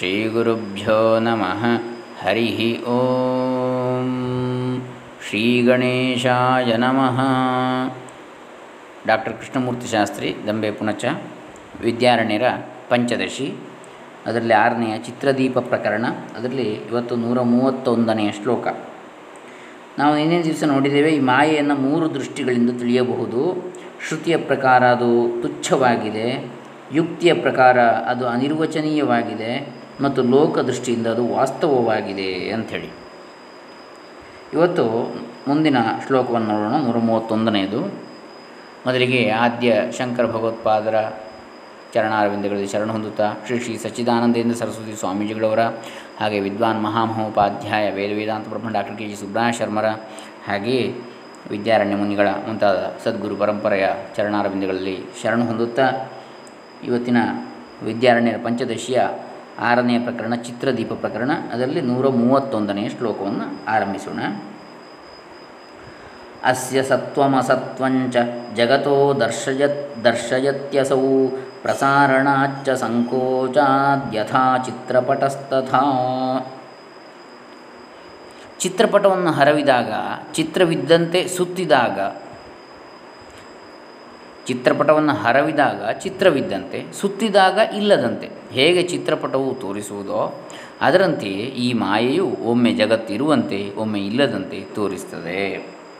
ಶ್ರೀಗುರುಭ್ಯೋ ನಮಃ. ಹರಿಃ ಓಂ. ಶ್ರೀಗಣೇಶಾಯ ನಮಃ. ಡಾಕ್ಟರ್ ಕೃಷ್ಣಮೂರ್ತಿ ಶಾಸ್ತ್ರಿ, ದಂಬೆ ಪುಣಚ, ವಿದ್ಯಾರಣ್ಯರ ಪಂಚದಶಿ, ಅದರಲ್ಲಿ 6ನೆಯ ಚಿತ್ರದೀಪ ಪ್ರಕರಣ. ಅದರಲ್ಲಿ ಇವತ್ತು 131ನೆಯ ಶ್ಲೋಕ. ನಾವು ನಿನ್ನೆ ದಿವಸ ನೋಡಿದ್ದೇವೆ, ಈ ಮಾಯೆಯನ್ನು 3 ದೃಷ್ಟಿಗಳಿಂದ ತಿಳಿಯಬಹುದು. ಶ್ರುತಿಯ ಪ್ರಕಾರ ಅದು ತುಚ್ಛವಾಗಿದೆ, ಯುಕ್ತಿಯ ಪ್ರಕಾರ ಅದು ಅನಿರ್ವಚನೀಯವಾಗಿದೆ, ಮತ್ತು ಲೋಕದೃಷ್ಟಿಯಿಂದ ಅದು ವಾಸ್ತವವಾಗಿದೆ ಅಂಥೇಳಿ. ಇವತ್ತು ಮುಂದಿನ ಶ್ಲೋಕವನ್ನು ನೋಡೋಣ, 131ನೆಯದು. ಮೊದಲಿಗೆ ಆದ್ಯ ಶಂಕರ ಭಗವತ್ಪಾದರ ಚರಣಾರವಿಂದಗಳಲ್ಲಿ ಶರಣ ಹೊಂದುತ್ತಾ ಶ್ರೀ ಶ್ರೀ ಸಚಿದಾನಂದ ಇಂದ್ರ ಸರಸ್ವತಿ ಸ್ವಾಮೀಜಿಗಳವರ, ಹಾಗೆ ವಿದ್ವಾನ್ ಮಹಾಮಹೋಪಾಧ್ಯಾಯ ವೇದಾಂತ ಬ್ರಹ್ಮ ಡಾಕ್ಟರ್ ಕೆ ಜಿ ಸುಬ್ರಹ್ಮಣ್ಯ ಶರ್ಮರ, ಹಾಗೆಯೇ ವಿದ್ಯಾರಣ್ಯ ಮುನಿಗಳ ಮುಂತಾದ ಸದ್ಗುರು ಪರಂಪರೆಯ ಚರಣಾರವಿಂದಗಳಲ್ಲಿ ಶರಣ ಹೊಂದುತ್ತಾ ಇವತ್ತಿನ ವಿದ್ಯಾರಣ್ಯರ ಪಂಚದಶಿಯ 6ನೆಯ ಪ್ರಕರಣ, ಚಿತ್ರದೀಪ ಪ್ರಕರಣ, ಅದರಲ್ಲಿ 131ನೆಯ ಶ್ಲೋಕವನ್ನು ಆರಂಭಿಸೋಣ. ಅಸ್ಯ ಸತ್ವಮಸತ್ವಂಚ ಜಗತೋ ದರ್ಶಯತ್ಯಸೌ ಪ್ರಸಾರಣಾಚ್ಚ ಸಂಕೋಚಾದ್ಯಥಾ ಚಿತ್ರಪಟಸ್ತಥಾ. ಚಿತ್ರಪಟವನ್ನು ಹರವಿದಾಗ, ಚಿತ್ರವಿದ್ದಂತೆ ಸುತ್ತಿದಾಗ, ಇಲ್ಲದಂತೆ ಹೇಗೆ ಚಿತ್ರಪಟವು ತೋರಿಸುವುದೋ ಅದರಂತೆಯೇ ಈ ಮಾಯೆಯು ಒಮ್ಮೆ ಜಗತ್ತಿರುವಂತೆ, ಒಮ್ಮೆ ಇಲ್ಲದಂತೆ ತೋರಿಸ್ತದೆ.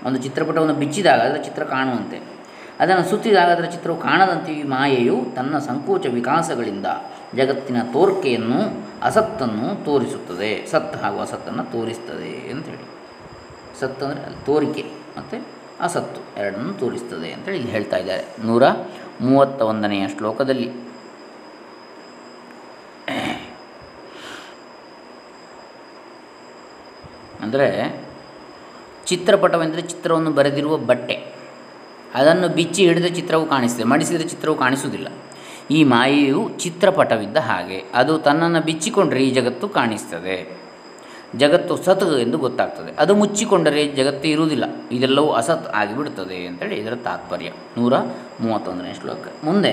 ಒಂದು ಚಿತ್ರಪಟವನ್ನು ಬಿಚ್ಚಿದಾಗ ಅದರ ಚಿತ್ರ ಕಾಣುವಂತೆ, ಅದನ್ನು ಸುತ್ತಿದಾಗ ಅದರ ಚಿತ್ರವು ಕಾಣದಂತೆ ಈ ಮಾಯೆಯು ತನ್ನ ಸಂಕೋಚ ವಿಕಾಸಗಳಿಂದ ಜಗತ್ತಿನ ತೋರ್ಕೆಯನ್ನು, ಅಸತ್ತನ್ನು ತೋರಿಸುತ್ತದೆ. ಸತ್ ಹಾಗೂ ಅಸತ್ತನ್ನು ತೋರಿಸ್ತದೆ ಅಂಥೇಳಿ. ಸತ್ ಅಂದರೆ ಅಲ್ಲಿ ತೋರಿಕೆ ಮತ್ತು ಅಸತ್ತು ಎರಡನ್ನು ತೋರಿಸ್ತದೆ ಅಂತೇಳಿ ಇಲ್ಲಿ ಹೇಳ್ತಾ ಇದ್ದಾರೆ 131ನೆಯ ಶ್ಲೋಕದಲ್ಲಿ. ಅಂದರೆ ಚಿತ್ರಪಟವೆಂದರೆ ಚಿತ್ರವನ್ನು ಬರೆದಿರುವ ಬಟ್ಟೆ, ಅದನ್ನು ಬಿಚ್ಚಿ ಹಿಡಿದ ಚಿತ್ರವು ಕಾಣಿಸ್ತದೆ, ಮಡಿಸಿದರೆ ಚಿತ್ರವು ಕಾಣಿಸುವುದಿಲ್ಲ. ಈ ಮಾಯೆಯು ಚಿತ್ರಪಟವಿದ್ದ ಹಾಗೆ, ಅದು ತನ್ನನ್ನು ಬಿಚ್ಚಿಕೊಂಡರೆ ಈ ಜಗತ್ತು ಕಾಣಿಸ್ತದೆ, ಜಗತ್ತು ಸತ್ ಎಂದು ಗೊತ್ತಾಗ್ತದೆ. ಅದು ಮುಚ್ಚಿಕೊಂಡರೆ ಜಗತ್ತೇ ಇರುವುದಿಲ್ಲ, ಇದೆಲ್ಲವೂ ಅಸತ್ ಆಗಿಬಿಡುತ್ತದೆ ಅಂತೇಳಿ ಇದರ ತಾತ್ಪರ್ಯ 131ನೇ ಶ್ಲೋಕ. ಮುಂದೆ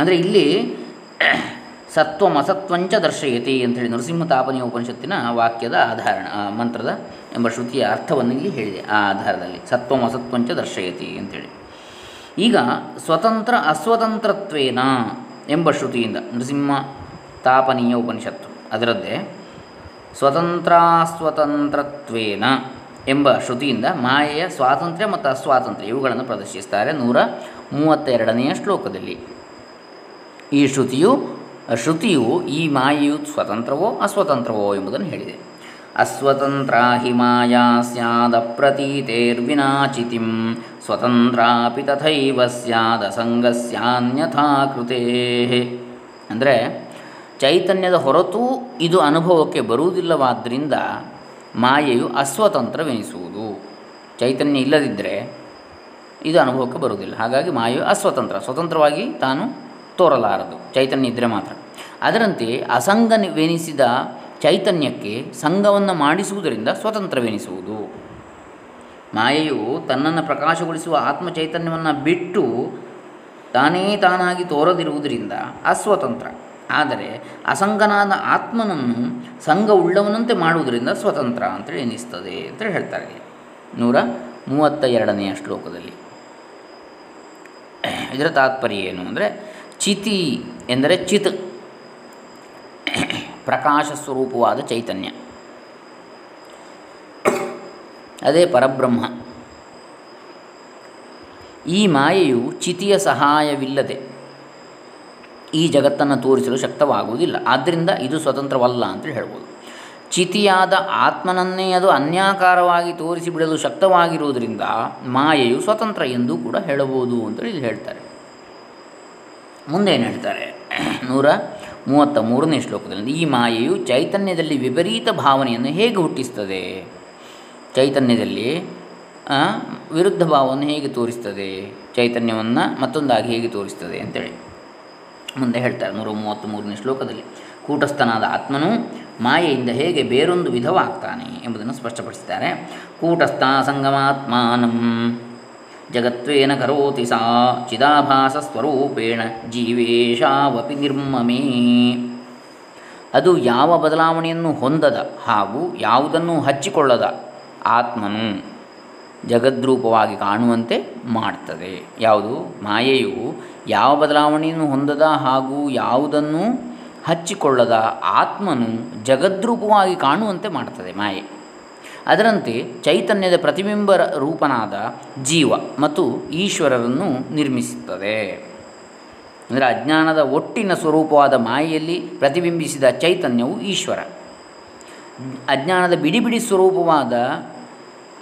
ಅಂದರೆ ಇಲ್ಲಿ ಸತ್ವಮಸತ್ವಂಚ ದರ್ಶಯತಿ ಅಂಥೇಳಿ ನರಸಿಂಹ ತಾಪನಿಯ ಉಪನಿಷತ್ತಿನ ವಾಕ್ಯದ ಆಧಾರಣ, ಮಂತ್ರದ ಎಂಬ ಶ್ರುತಿಯ ಅರ್ಥವನ್ನು ಇಲ್ಲಿ ಹೇಳಿದೆ. ಆ ಆಧಾರದಲ್ಲಿ ಸತ್ವಮಸತ್ವಂಚ ದರ್ಶಯತಿ ಅಂಥೇಳಿ. ಈಗ ಸ್ವತಂತ್ರ ಅಸ್ವತಂತ್ರತ್ವೇನ ಎಂಬ ಶ್ರುತಿಯಿಂದ, ನರಸಿಂಹ ತಾಪನೀಯ ಉಪನಿಷತ್ತು ಅದರದ್ದೇ, ಸ್ವತಂತ್ರಾಸ್ವತಂತ್ರತ್ವೇನ ಎಂಬ ಶ್ರುತಿಯಿಂದ ಮಾಯೆಯ ಸ್ವಾತಂತ್ರ್ಯ ಮತ್ತು ಅಸ್ವಾತಂತ್ರ್ಯ ಇವುಗಳನ್ನು ಪ್ರದರ್ಶಿಸ್ತಾರೆ 132ನೆಯ ಶ್ಲೋಕದಲ್ಲಿ. ಈ ಶ್ರುತಿಯು ಈ ಮಾಯೆಯು ಸ್ವತಂತ್ರವೋ ಅಸ್ವತಂತ್ರವೋ ಎಂಬುದನ್ನು ಹೇಳಿದೆ. ಅಸ್ವತಂತ್ರ ಹಿ ಮಾಯಾ ಸ್ಯಾದ ಪ್ರತೀತೇರ್ವಿನಾಚಿತಿಂ ಸ್ವತಂತ್ರಾಪಿ ತಥೈವ ಸ್ಯಾದ ಸಂಗಸ್ಯಾನ್ಯಥಾ ಕೃತೇ. ಅಂದರೆ ಚೈತನ್ಯದ ಹೊರತು ಇದು ಅನುಭವಕ್ಕೆ ಬರುವುದಿಲ್ಲವಾದ್ದರಿಂದ ಮಾಯೆಯು ಅಸ್ವತಂತ್ರವೆನಿಸುವುದು. ಚೈತನ್ಯ ಇಲ್ಲದಿದ್ದರೆ ಇದು ಅನುಭವಕ್ಕೆ ಬರುವುದಿಲ್ಲ. ಹಾಗಾಗಿ ಮಾಯೆಯು ಅಸ್ವತಂತ್ರ, ಸ್ವತಂತ್ರವಾಗಿ ತಾನು ತೋರಲಾರದು, ಚೈತನ್ಯ ಇದ್ದರೆ ಮಾತ್ರ. ಅದರಂತೆ ಅಸಂಗವೆನಿಸಿದ ಚೈತನ್ಯಕ್ಕೆ ಸಂಗವನ್ನು ಮಾಡಿಸುವುದರಿಂದ ಸ್ವತಂತ್ರವೆನಿಸುವುದು. ಮಾಯೆಯು ತನ್ನನ್ನು ಪ್ರಕಾಶಗೊಳಿಸುವ ಆತ್ಮಚೈತನ್ಯವನ್ನು ಬಿಟ್ಟು ತಾನೇ ತಾನಾಗಿ ತೋರದಿರುವುದರಿಂದ ಅಸ್ವತಂತ್ರ. ಆದರೆ ಅಸಂಗನಾದ ಆತ್ಮನನ್ನು ಸಂಗ ಉಳ್ಳವನಂತೆ ಮಾಡುವುದರಿಂದ ಸ್ವತಂತ್ರ ಅಂತೇಳಿ ಎನಿಸ್ತದೆ ಅಂತೇಳಿ ಹೇಳ್ತಾರೆ 132ನೆಯ ಶ್ಲೋಕದಲ್ಲಿ. ಇದರ ತಾತ್ಪರ್ಯ ಏನು ಅಂದರೆ, ಚಿತಿ ಎಂದರೆ ಚಿತ್, ಪ್ರಕಾಶ ಸ್ವರೂಪವಾದ ಚೈತನ್ಯ, ಅದೇ ಪರಬ್ರಹ್ಮ. ಈ ಮಾಯೆಯು ಚಿತಿಯ ಸಹಾಯವಿಲ್ಲದೆ ಈ ಜಗತ್ತನ್ನು ತೋರಿಸಲು ಶಕ್ತವಾಗುವುದಿಲ್ಲ. ಆದ್ದರಿಂದ ಇದು ಸ್ವತಂತ್ರವಲ್ಲ ಅಂತೇಳಿ ಹೇಳ್ಬೋದು. ಚಿತಿಯಾದ ಆತ್ಮನನ್ನೇ ಅದು ಅನ್ಯಾಕಾರವಾಗಿ ತೋರಿಸಿಬಿಡಲು ಶಕ್ತವಾಗಿರುವುದರಿಂದ ಮಾಯೆಯು ಸ್ವತಂತ್ರ ಎಂದು ಕೂಡ ಹೇಳಬಹುದು ಅಂತೇಳಿ ಇಲ್ಲಿ ಹೇಳ್ತಾರೆ. ಮುಂದೆ ಏನು ಹೇಳ್ತಾರೆ 133ನೇ ಶ್ಲೋಕದಲ್ಲಿ, ಈ ಮಾಯೆಯು ಚೈತನ್ಯದಲ್ಲಿ ವಿಪರೀತ ಭಾವನೆಯನ್ನು ಹೇಗೆ ಹುಟ್ಟಿಸ್ತದೆ, ಚೈತನ್ಯದಲ್ಲಿ ವಿರುದ್ಧ ಭಾವವನ್ನು ಹೇಗೆ ತೋರಿಸ್ತದೆ, ಚೈತನ್ಯವನ್ನು ಮತ್ತೊಂದಾಗಿ ಹೇಗೆ ತೋರಿಸ್ತದೆ ಅಂತೇಳಿ ಮುಂದೆ ಹೇಳ್ತಾರೆ 133ನೇ ಶ್ಲೋಕದಲ್ಲಿ. ಕೂಟಸ್ಥನಾದ ಆತ್ಮನು ಮಾಯೆಯಿಂದ ಹೇಗೆ ಬೇರೊಂದು ವಿಧವಾಗ್ತಾನೆ ಎಂಬುದನ್ನು ಸ್ಪಷ್ಟಪಡಿಸ್ತಾರೆ. ಕೂಟಸ್ಥ ಸಂಗಮಾತ್ಮಾನಂ ಜಗತ್ವೇನ ಕರೋತಿ ಸಾ ಚಿದಾಭಾಸ ಸ್ವರೂಪೇಣ ಜೀವೇಶಾವಪಿ ನಿರ್ಮಮೇ. ಅದು ಯಾವ ಬದಲಾವಣೆಯನ್ನು ಹೊಂದದ ಹಾಗೂ ಯಾವುದನ್ನು ಹಚ್ಚಿಕೊಳ್ಳದ ಆತ್ಮನು ಜಗದ್ರೂಪವಾಗಿ ಕಾಣುವಂತೆ ಮಾಡ್ತದೆ. ಯಾವುದು ಮಾಯೆಯು ಯಾವ ಬದಲಾವಣೆಯನ್ನು ಹೊಂದದ ಹಾಗೂ ಯಾವುದನ್ನು ಹಚ್ಚಿಕೊಳ್ಳದ ಆತ್ಮನು ಜಗದ್ರೂಪವಾಗಿ ಕಾಣುವಂತೆ ಮಾಡ್ತದೆ ಮಾಯೆ. ಅದರಂತೆ ಚೈತನ್ಯದ ಪ್ರತಿಬಿಂಬ ರೂಪನಾದ ಜೀವ ಮತ್ತು ಈಶ್ವರರನ್ನು ನಿರ್ಮಿಸುತ್ತದೆ. ಅಂದರೆ ಅಜ್ಞಾನದ ಒಟ್ಟಿನ ಸ್ವರೂಪವಾದ ಮಾಯೆಯಲ್ಲಿ ಪ್ರತಿಬಿಂಬಿಸಿದ ಚೈತನ್ಯವು ಈಶ್ವರ. ಅಜ್ಞಾನದ ಬಿಡಿಬಿಡಿ ಸ್ವರೂಪವಾದ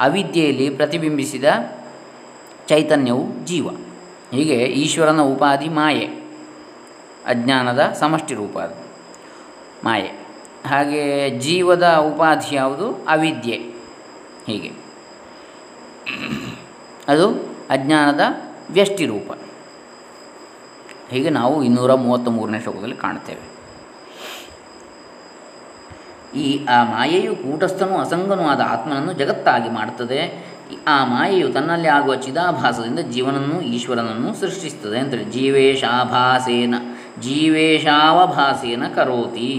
ಅವಿದ್ಯೆಯಲ್ಲಿ ಪ್ರತಿಬಿಂಬಿಸಿದ ಚೈತನ್ಯವು ಜೀವ. ಹೀಗೆ ಈಶ್ವರನ ಉಪಾಧಿ ಮಾಯೆ, ಅಜ್ಞಾನದ ಸಮಷ್ಟಿ ರೂಪ ಅದು ಮಾಯೆ. ಹಾಗೆ ಜೀವದ ಉಪಾಧಿ ಯಾವುದು? ಅವಿದ್ಯೆ. ಹೀಗೆ ಅದು ಅಜ್ಞಾನದ ವ್ಯಷ್ಟಿರೂಪ. ಹೀಗೆ ನಾವು 233ನೇ ಶ್ಲೋಕದಲ್ಲಿ ಕಾಣ್ತೇವೆ. ಆ ಮಾಯೆಯು ಕೂಟಸ್ಥನೂ ಅಸಂಗನೂ ಆದ ಆತ್ಮನನ್ನು ಜಗತ್ತಾಗಿ ಮಾಡುತ್ತದೆ. ಆ ಮಾಯೆಯು ತನ್ನಲ್ಲಿ ಆಗುವ ಚಿದಾಭಾಸದಿಂದ ಜೀವನನ್ನು ಈಶ್ವರನನ್ನು ಸೃಷ್ಟಿಸುತ್ತದೆ. ಅಂತೇಳಿ ಜೀವೇಶಾವಭಾಸೇನ ಕರೋತಿ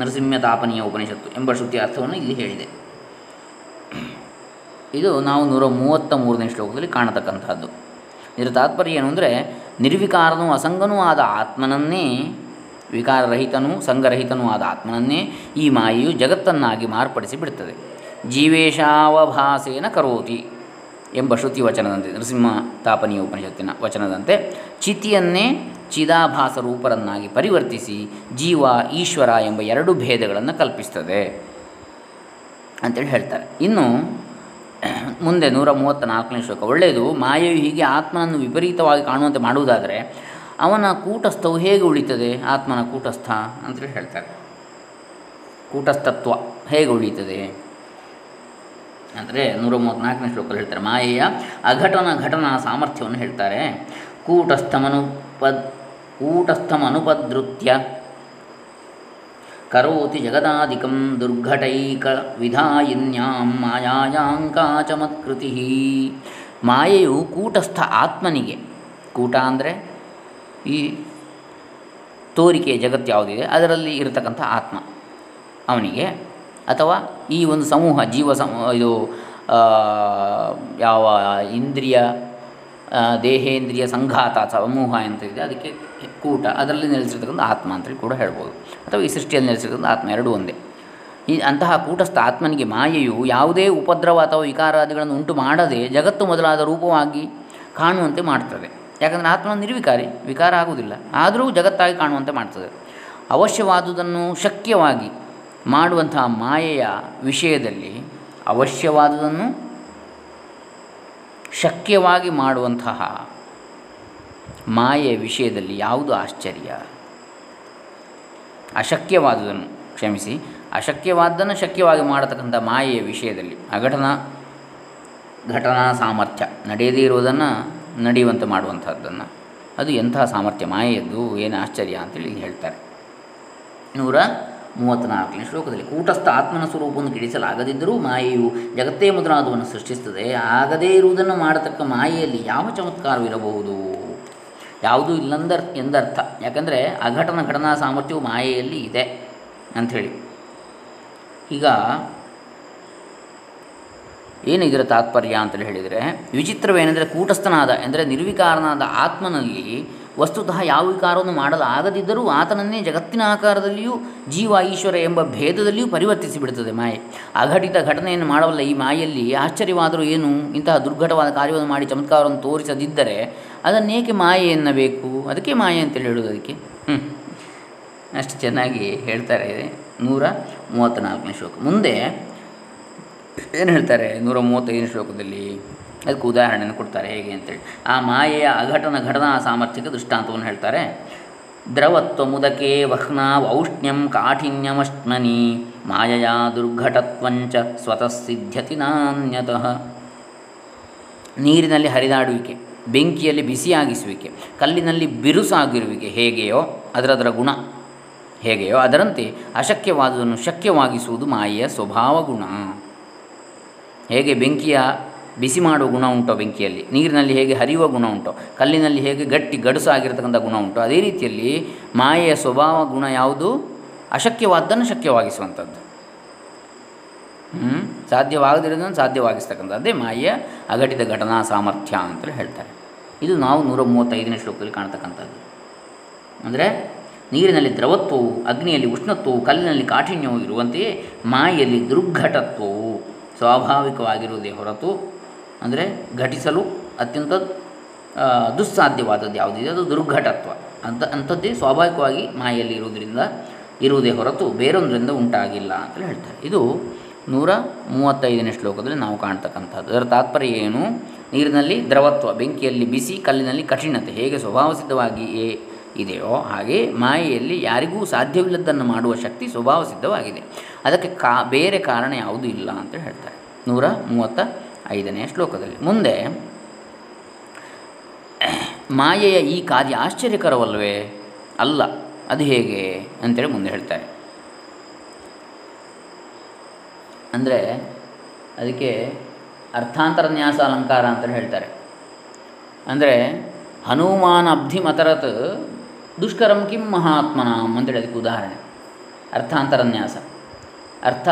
ನರಸಿಂಹ ತಾಪನೀಯ ಉಪನಿಷತ್ತು ಎಂಬ ಶ್ರುತಿ ಅರ್ಥವನ್ನು ಇಲ್ಲಿ ಹೇಳಿದೆ. ಇದು ನಾವು 133ನೇ ಶ್ಲೋಕದಲ್ಲಿ ಕಾಣತಕ್ಕಂಥದ್ದು. ಇದರ ತಾತ್ಪರ್ಯ ಏನು ಅಂದರೆ, ನಿರ್ವಿಕಾರನೂ ಅಸಂಗನೂ ಆದ ಆತ್ಮನನ್ನೇ, ವಿಕಾರರಹಿತನೂ ಸಂಗರಹಿತನೂ ಆದ ಆತ್ಮನನ್ನೇ ಈ ಮಾಯೆಯು ಜಗತ್ತನ್ನಾಗಿ ಮಾರ್ಪಡಿಸಿ ಬಿಡ್ತದೆ. ಜೀವೇಶಾವಭಾಸೇನ ಕರೋತಿ ಎಂಬ ಶ್ರುತಿ ವಚನದಂತೆ, ನರಸಿಂಹ ತಾಪನೀಯ ಉಪನಿಷತ್ತಿನ ವಚನದಂತೆ, ಚಿತಿಯನ್ನೇ ಚಿದಾಭಾಸ ರೂಪರನ್ನಾಗಿ ಪರಿವರ್ತಿಸಿ ಜೀವ ಈಶ್ವರ ಎಂಬ ಎರಡು ಭೇದಗಳನ್ನು ಕಲ್ಪಿಸ್ತದೆ ಅಂತೇಳಿ ಹೇಳ್ತಾರೆ. ಇನ್ನು ಮುಂದೆ 134ನೇ ಶ್ಲೋಕ ಒಳ್ಳೆಯದು. ಮಾಯೆಯು ಹೀಗೆ ಆತ್ಮನನ್ನು ವಿಪರೀತವಾಗಿ ಕಾಣುವಂತೆ ಮಾಡುವುದಾದರೆ ಅವನ ಕೂಟಸ್ಥವು ಹೇಗೆ ಉಳಿತದೆ? ಆತ್ಮನ ಕೂಟಸ್ಥ ಅಂತೇಳಿ ಹೇಳ್ತಾರೆ. ಕೂಟಸ್ಥತ್ವ ಹೇಗೆ ಉಳಿತದೆ ಅಂದರೆ 134ನೇ ಶ್ಲೋಕದಲ್ಲಿ ಹೇಳ್ತಾರೆ. ಮಾಯೆಯ ಘಟನಾ ಸಾಮರ್ಥ್ಯವನ್ನು ಹೇಳ್ತಾರೆ. ಕೂಟಸ್ಥಮನುಪದೃತ್ಯ ಕರೋತಿ ಜಗದಾಧಿಕಂ ದುರ್ಘಟೈಕ ವಿಧಾಯಿನ್ಯಾಂ ಮಾಯಾಯಾಂ ಕಾಚಮತ್ಕೃತಿ. ಮಾಯೆಯು ಕೂಟಸ್ಥ ಆತ್ಮನಿಗೆ, ಕೂಟ ಅಂದರೆ ಈ ತೋರಿಕೆಯ ಜಗತ್ತು ಯಾವುದಿದೆ ಅದರಲ್ಲಿ ಇರತಕ್ಕಂಥ ಆತ್ಮ ಅವನಿಗೆ, ಅಥವಾ ಈ ಒಂದು ಸಮೂಹ ಜೀವ ಇದು ಯಾವ ಇಂದ್ರಿಯ ದೇಹೇಂದ್ರಿಯ ಸಂಘಾತ ಸಮೂಹ ಅಂತ ಇದೆ ಅದಕ್ಕೆ ಕೂಟ, ಅದರಲ್ಲಿ ನೆಲೆಸಿರ್ತಕ್ಕಂಥ ಆತ್ಮ ಅಂತೇಳಿ ಕೂಡ ಹೇಳ್ಬೋದು, ಅಥವಾ ಈ ಸೃಷ್ಟಿಯಲ್ಲಿ ನೆಲೆಸಿರ್ತಕ್ಕಂಥ ಆತ್ಮ ಎರಡೂ ಒಂದೇ. ಈ ಅಂತಹ ಕೂಟಸ್ಥ ಆತ್ಮನಿಗೆ ಮಾಯೆಯು ಯಾವುದೇ ಉಪದ್ರವ ಅಥವಾ ವಿಕಾರಾದಿಗಳನ್ನು ಉಂಟು ಮಾಡದೆ ಜಗತ್ತು ಮೊದಲಾದ ರೂಪವಾಗಿ ಕಾಣುವಂತೆ ಮಾಡ್ತದೆ. ಯಾಕಂದರೆ ಆತ್ಮ ನಿರ್ವಿಕಾರಿ, ವಿಕಾರ ಆಗುವುದಿಲ್ಲ, ಆದರೂ ಜಗತ್ತಾಗಿ ಕಾಣುವಂತೆ ಮಾಡ್ತದೆ. ಅವಶ್ಯವಾದುದನ್ನು ಶಕ್ಯವಾಗಿ ಮಾಡುವಂತಹ ಮಾಯೆಯ ವಿಷಯದಲ್ಲಿ ಅವಶ್ಯವಾದುದನ್ನು ಶಕ್ಯವಾಗಿ ಮಾಡುವಂತಹ ಮಾಯೆಯ ವಿಷಯದಲ್ಲಿ ಯಾವುದು ಆಶ್ಚರ್ಯ? ಅಶಕ್ಯವಾದುದನ್ನು ಕ್ಷಮಿಸಿ ಅಶಕ್ಯವಾದ್ದನ್ನು ಶಕ್ಯವಾಗಿ ಮಾಡತಕ್ಕಂಥ ಮಾಯೆಯ ವಿಷಯದಲ್ಲಿ ಘಟನಾ ಸಾಮರ್ಥ್ಯ, ನಡೆಯದೇ ಇರುವುದನ್ನು ನಡೆಯುವಂತೆ ಮಾಡುವಂಥದ್ದನ್ನು, ಅದು ಎಂತಹ ಸಾಮರ್ಥ್ಯ ಮಾಯೆಯದ್ದು, ಏನು ಆಶ್ಚರ್ಯ ಅಂತೇಳಿ ಹೇಳ್ತಾರೆ 134ನೇ ಶ್ಲೋಕದಲ್ಲಿ. ಕೂಟಸ್ಥ ಆತ್ಮನ ಸ್ವರೂಪವನ್ನು ತಿಳಿಸಲಾಗದಿದ್ದರೂ ಮಾಯೆಯು ಜಗತ್ತೇ ಮೊದಲಾದವನ್ನು ಸೃಷ್ಟಿಸುತ್ತದೆ. ಆಗದೇ ಇರುವುದನ್ನು ಮಾಡತಕ್ಕ ಮಾಯೆಯಲ್ಲಿ ಯಾವ ಚಮತ್ಕಾರವಿರಬಹುದು? ಯಾವುದೂ ಇಲ್ಲಂದರ್ ಎಂದರ್ಥ. ಯಾಕಂದರೆ ಘಟನಾ ಸಾಮರ್ಥ್ಯವು ಮಾಯೆಯಲ್ಲಿ ಇದೆ ಅಂಥೇಳಿ. ಈಗ ಏನು ಇದರ ತಾತ್ಪರ್ಯ ಅಂತೇಳಿ ಹೇಳಿದರೆ, ವಿಚಿತ್ರವೇನೆಂದರೆ ಕೂಟಸ್ಥನಾದ ಅಂದರೆ ನಿರ್ವಿಕಾರನಾದ ಆತ್ಮನಲ್ಲಿ ವಸ್ತುತಃ ಯಾವ ವಿಕಾರವನ್ನು ಮಾಡಲಾಗದಿದ್ದರೂ ಆತನನ್ನೇ ಜಗತ್ತಿನ ಆಕಾರದಲ್ಲಿಯೂ ಜೀವ ಈಶ್ವರ ಎಂಬ ಭೇದದಲ್ಲಿಯೂ ಪರಿವರ್ತಿಸಿಬಿಡುತ್ತದೆ ಮಾಯೆ. ಅಘಟಿತ ಘಟನೆಯನ್ನು ಮಾಡಬಲ್ಲ ಈ ಮಾಯಲ್ಲಿ ಆಶ್ಚರ್ಯವಾದರೂ ಏನು? ಇಂತಹ ದುರ್ಘಟವಾದ ಕಾರ್ಯವನ್ನು ಮಾಡಿ ಚಮತ್ಕಾರವನ್ನು ತೋರಿಸದಿದ್ದರೆ ಅದನ್ನೇಕೆ ಮಾಯೆ ಎನ್ನಬೇಕು? ಅದಕ್ಕೆ ಮಾಯೆ ಅಂತೇಳಿ ಹೇಳೋದು. ಅದಕ್ಕೆ ಅಷ್ಟು ಚೆನ್ನಾಗಿ ಹೇಳ್ತಾರೆ 134ನೇ ಶ್ಲೋಕ. ಮುಂದೆ ಏನು ಹೇಳ್ತಾರೆ 135ನೇ ಶ್ಲೋಕದಲ್ಲಿ? ಅದಕ್ಕೆ ಉದಾಹರಣೆಯನ್ನು ಕೊಡ್ತಾರೆ ಹೇಗೆ ಅಂತೇಳಿ. ಆ ಮಾಯೆಯ ಘಟನಾ ಸಾಮರ್ಥ್ಯಕ್ಕೆ ದೃಷ್ಟಾಂತವನ್ನು ಹೇಳ್ತಾರೆ. ದ್ರವತ್ವ ಮುದಕೆ ವಹ್ನಾವ್ ಔಷ್ಣ್ಯಂ ಕಾಠಿಣ್ಯಮಶ್ನನಿ ಮಾಯಾ ದುರ್ಘಟತ್ವಂಚ ಸ್ವತಃ ಸಿದ್ಧತಿ ನಾನ್ಯತಃ. ನೀರಿನಲ್ಲಿ ಹರಿದಾಡುವಿಕೆ, ಬೆಂಕಿಯಲ್ಲಿ ಬಿಸಿಯಾಗಿಸುವಿಕೆ, ಕಲ್ಲಿನಲ್ಲಿ ಬಿರುಸಾಗಿರುವಿಕೆ ಹೇಗೆಯೋ ಅದರ ಗುಣ ಹೇಗೆಯೋ ಅದರಂತೆ ಅಶಕ್ಯವಾದುದನ್ನು ಶಕ್ಯವಾಗಿಸುವುದು ಮಾಯೆಯ ಸ್ವಭಾವ ಗುಣ. ಹೇಗೆ ಬೆಂಕಿಯ ಬಿಸಿ ಮಾಡುವ ಗುಣ ಉಂಟೋ, ಬೆಂಕಿಯಲ್ಲಿ ನೀರಿನಲ್ಲಿ ಹೇಗೆ ಹರಿಯುವ ಗುಣ ಉಂಟೋ, ಕಲ್ಲಿನಲ್ಲಿ ಹೇಗೆ ಗಟ್ಟಿ ಗಡುಸಾಗಿರ್ತಕ್ಕಂಥ ಗುಣ ಉಂಟೋ, ಅದೇ ರೀತಿಯಲ್ಲಿ ಮಾಯೆಯ ಸ್ವಭಾವ ಗುಣ ಯಾವುದು? ಅಶಕ್ಯವಾದ್ದನ್ನು ಶಕ್ಯವಾಗಿಸುವಂಥದ್ದು, ಸಾಧ್ಯವಾಗದಿರೋದನ್ನು ಸಾಧ್ಯವಾಗಿಸ್ತಕ್ಕಂಥದ್ದು, ಅದೇ ಮಾಯೆಯ ಅಘಟಿತ ಘಟನಾ ಸಾಮರ್ಥ್ಯ ಅಂತೇಳಿ ಹೇಳ್ತಾರೆ. ಇದು ನಾವು 135ನೇ ಶ್ಲೋಕದಲ್ಲಿ ಕಾಣ್ತಕ್ಕಂಥದ್ದು. ಅಂದರೆ ನೀರಿನಲ್ಲಿ ದ್ರವತ್ವವು, ಅಗ್ನಿಯಲ್ಲಿ ಉಷ್ಣತ್ವವು, ಕಲ್ಲಿನಲ್ಲಿ ಕಾಠಿಣ್ಯವು ಇರುವಂತೆಯೇ ಮಾಯೆಯಲ್ಲಿ ದುರ್ಘಟತ್ವವು ಸ್ವಾಭಾವಿಕವಾಗಿರುವುದೇ ಹೊರತು, ಅಂದರೆ ಘಟಿಸಲು ಅತ್ಯಂತ ದುಸ್ಸಾಧ್ಯವಾದದ್ದು ಯಾವುದಿದೆ ಅದು ದುರ್ಘಟತ್ವ ಅಂಥದ್ದೇ ಸ್ವಾಭಾವಿಕವಾಗಿ ಮಾಯೆಯಲ್ಲಿ ಇರುವುದೇ ಹೊರತು ಬೇರೊಂದರಿಂದ ಉಂಟಾಗಿಲ್ಲ ಅಂತೇಳಿ ಹೇಳ್ತಾರೆ. ಇದು 135ನೇ ಶ್ಲೋಕದಲ್ಲಿ ನಾವು ಕಾಣ್ತಕ್ಕಂಥದ್ದು. ಅದರ ತಾತ್ಪರ್ಯ ಏನು? ನೀರಿನಲ್ಲಿ ದ್ರವತ್ವ, ಬೆಂಕಿಯಲ್ಲಿ ಬಿಸಿ, ಕಲ್ಲಿನಲ್ಲಿ ಕಠಿಣತೆ ಹೇಗೆ ಸ್ವಭಾವಸಿದ್ಧವಾಗಿಯೇ ಇದೆಯೋ ಹಾಗೆ ಮಾಯೆಯಲ್ಲಿ ಯಾರಿಗೂ ಸಾಧ್ಯವಿಲ್ಲದ್ದನ್ನು ಮಾಡುವ ಶಕ್ತಿ ಸ್ವಭಾವಸಿದ್ಧವಾಗಿದೆ. ಅದಕ್ಕೆ ಬೇರೆ ಕಾರಣ ಯಾವುದೂ ಇಲ್ಲ ಅಂತೇಳಿ ಹೇಳ್ತಾರೆ 135ನೇ ಶ್ಲೋಕದಲ್ಲಿ. ಮುಂದೆ ಮಾಯೆಯ ಈ ಕಾರ್ಯ ಆಶ್ಚರ್ಯಕರವಲ್ಲವೇ? ಅಲ್ಲ. ಅದು ಹೇಗೆ ಅಂತೇಳಿ ಮುಂದೆ ಹೇಳ್ತಾರೆ. ಅಂದರೆ ಅದಕ್ಕೆ ಅರ್ಥಾಂತರನ್ಯಾಸ ಅಲಂಕಾರ ಅಂತೇಳಿ ಹೇಳ್ತಾರೆ. ಅಂದರೆ ಹನುಮಾನ್ ಅಬ್ಧಿ ಮತರತ್ ದುಷ್ಕರಂ ಕಿಂ ಮಹಾತ್ಮನಾಂ ಅಂತೇಳಿ ಅದಕ್ಕೆ ಉದಾಹರಣೆ ಅರ್ಥಾಂತರನ್ಯಾಸ. ಅರ್ಥ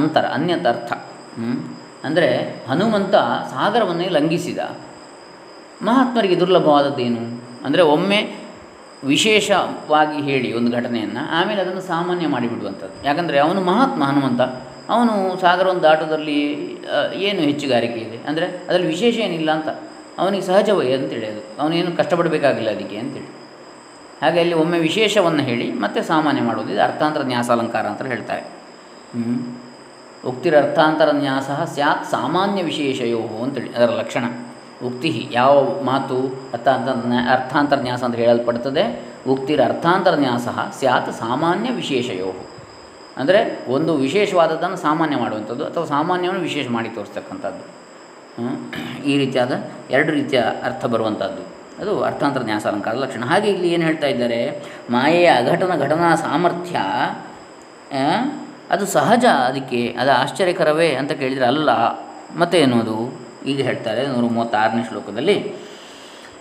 ಅಂತರ ಅನ್ಯತರ್ಥ. ಅಂದರೆ ಹನುಮಂತ ಸಾಗರವನ್ನೇ ಲಂಘಿಸಿದ. ಮಹಾತ್ಮರಿಗೆ ದುರ್ಲಭವಾದದ್ದೇನು ಅಂದರೆ ಒಮ್ಮೆ ವಿಶೇಷವಾಗಿ ಹೇಳಿ ಒಂದು ಘಟನೆಯನ್ನು, ಆಮೇಲೆ ಅದನ್ನು ಸಾಮಾನ್ಯ ಮಾಡಿಬಿಡುವಂಥದ್ದು. ಯಾಕಂದರೆ ಅವನು ಮಹಾತ್ಮ ಹನುಮಂತ, ಅವನು ಸಾಗರವನ್ನು ದಾಟೋದ್ರಲ್ಲಿ ಏನು ಹೆಚ್ಚುಗಾರಿಕೆ ಇದೆ? ಅಂದರೆ ಅದರಲ್ಲಿ ವಿಶೇಷ ಏನಿಲ್ಲ ಅಂತ ಅವನಿಗೆ ಸಹಜವೇ ಅಂತೇಳಿ, ಅದು ಅವನೇನು ಕಷ್ಟಪಡಬೇಕಾಗಿಲ್ಲ ಅದಕ್ಕೆ ಅಂತೇಳಿ. ಹಾಗೆ ಅಲ್ಲಿ ಒಮ್ಮೆ ವಿಶೇಷವನ್ನು ಹೇಳಿ ಮತ್ತೆ ಸಾಮಾನ್ಯ ಮಾಡೋದು, ಇದು ಅರ್ಥಾಂತರ ನ್ಯಾಸಾಲಂಕಾರ ಅಂತ ಹೇಳ್ತಾರೆ. ಉಕ್ತಿರ ಅರ್ಥಾಂತರ ನ್ಯಾಸ ಸ್ಯಾತ್ ಸಾಮಾನ್ಯ ವಿಶೇಷಯೋ ಅಂತೇಳಿ ಅದರ ಲಕ್ಷಣ. ಉಕ್ತಿ ಯಾವ ಮಾತು ಅರ್ಥಾಂತರ ನ್ಯಾಸ ಅಂತ ಹೇಳಲ್ಪಡ್ತದೆ. ಉಕ್ತಿರ ಅರ್ಥಾಂತರ ನ್ಯಾಸ ಸ್ಯಾತ್ ಸಾಮಾನ್ಯ ವಿಶೇಷಯೋ ಅಂದರೆ ಒಂದು ವಿಶೇಷವಾದದ್ದನ್ನು ಸಾಮಾನ್ಯ ಮಾಡುವಂಥದ್ದು ಅಥವಾ ಸಾಮಾನ್ಯವನ್ನು ವಿಶೇಷ ಮಾಡಿ ತೋರಿಸ್ತಕ್ಕಂಥದ್ದು. ಈ ರೀತಿಯಾದ ಎರಡು ರೀತಿಯ ಅರ್ಥ ಬರುವಂಥದ್ದು, ಅದು ಅರ್ಥಾಂತರ ನ್ಯಾಸಾಲಂಕಾರದ ಲಕ್ಷಣ. ಹಾಗೆ ಇಲ್ಲಿ ಏನು ಹೇಳ್ತಾ ಇದ್ದಾರೆ, ಮಾಯೆಯ ಘಟನಾ ಸಾಮರ್ಥ್ಯ ಅದು ಸಹಜ, ಅದಕ್ಕೆ ಅದು ಆಶ್ಚರ್ಯಕರವೇ ಅಂತ ಕೇಳಿದರೆ ಅಲ್ಲ. ಮತ್ತೆ ಏನೋದು ಈಗ ಹೇಳ್ತಾರೆ 136ನೇ ಶ್ಲೋಕದಲ್ಲಿ.